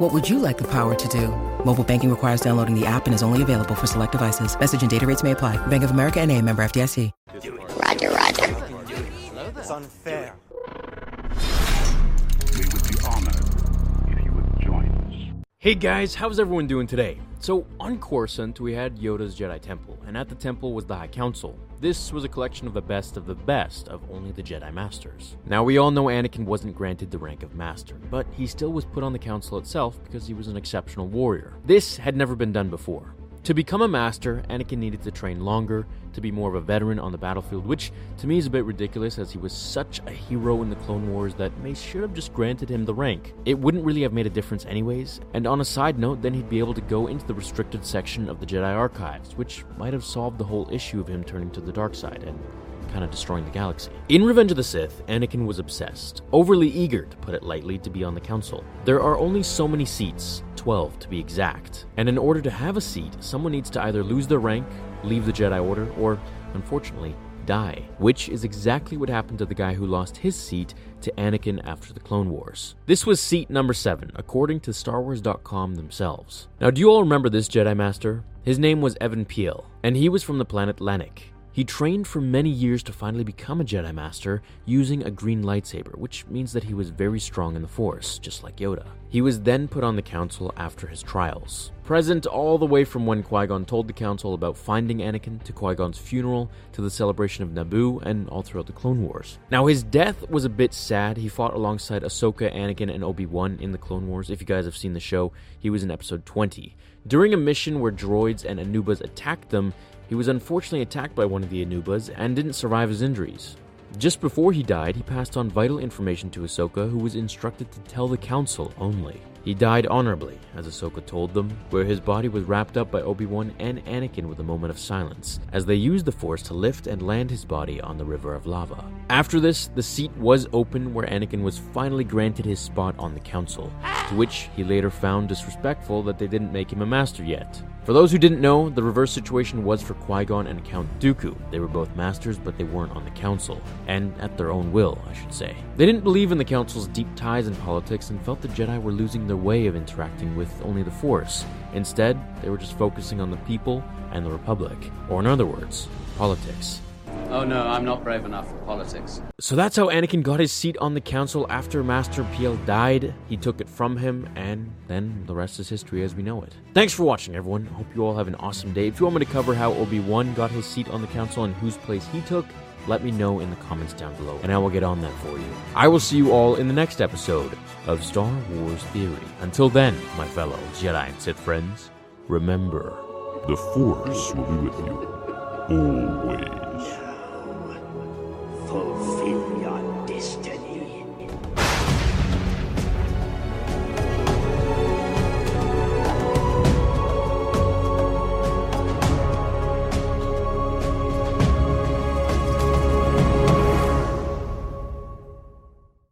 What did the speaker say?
What would you like the power to do? Mobile banking requires downloading the app and is only available for select devices. Message and data rates may apply. Bank of America NA, member FDIC. Roger, roger. It's unfair. We would be honored if you would join us. Hey guys, how's everyone doing today? So on Coruscant, we had Yoda's Jedi Temple, and at the temple was the High Council. This was a collection of the best of only the Jedi Masters. Now we all know Anakin wasn't granted the rank of Master, but he still was put on the Council itself because he was an exceptional warrior. This had never been done before. To become a Master, Anakin needed to train longer, to be more of a veteran on the battlefield, which to me is a bit ridiculous as he was such a hero in the Clone Wars that Mace should have just granted him the rank. It wouldn't really have made a difference anyways, and on a side note, then he'd be able to go into the restricted section of the Jedi Archives, which might have solved the whole issue of him turning to the dark side and kind of destroying the galaxy. In Revenge of the Sith, Anakin was obsessed, overly eager, to put it lightly, to be on the Council. There are only so many seats, 12 to be exact, and in order to have a seat, someone needs to either lose their rank, leave the Jedi Order, or, unfortunately, die, which is exactly what happened to the guy who lost his seat to Anakin after the Clone Wars. This was seat number 7, according to StarWars.com themselves. Now, do you all remember this Jedi Master? His name was Even Piell, and he was from the planet Lannik. He trained for many years to finally become a Jedi Master using a green lightsaber, which means that he was very strong in the Force, just like Yoda. He was then put on the Council after his trials. Present all the way from when Qui-Gon told the Council about finding Anakin, to Qui-Gon's funeral, to the celebration of Naboo, and all throughout the Clone Wars. Now, his death was a bit sad. He fought alongside Ahsoka, Anakin, and Obi-Wan in the Clone Wars. If you guys have seen the show, he was in episode 20. During a mission where droids and Anubis attacked them, he was unfortunately attacked by one of the Anubis and didn't survive his injuries. Just before he died, he passed on vital information to Ahsoka, who was instructed to tell the Council only. He died honorably, as Ahsoka told them, where his body was wrapped up by Obi-Wan and Anakin with a moment of silence, as they used the Force to lift and land his body on the River of Lava. After this, the seat was open where Anakin was finally granted his spot on the Council, to which he later found disrespectful that they didn't make him a Master yet. For those who didn't know, the reverse situation was for Qui-Gon and Count Dooku. They were both Masters, but they weren't on the Council, and at their own will, I should say. They didn't believe in the Council's deep ties in politics and felt the Jedi were losing their way of interacting with only the Force. Instead, they were just focusing on the people and the Republic, or in other words, politics. Oh no, I'm not brave enough for politics. So that's how Anakin got his seat on the Council after Master Piell died. He took it from him, and then the rest is history as we know it. Thanks for watching, everyone. Hope you all have an awesome day. If you want me to cover how Obi-Wan got his seat on the Council and whose place he took, let me know in the comments down below, and I will get on that for you. I will see you all in the next episode of Star Wars Theory. Until then, my fellow Jedi and Sith friends, remember, the Force will be with you always.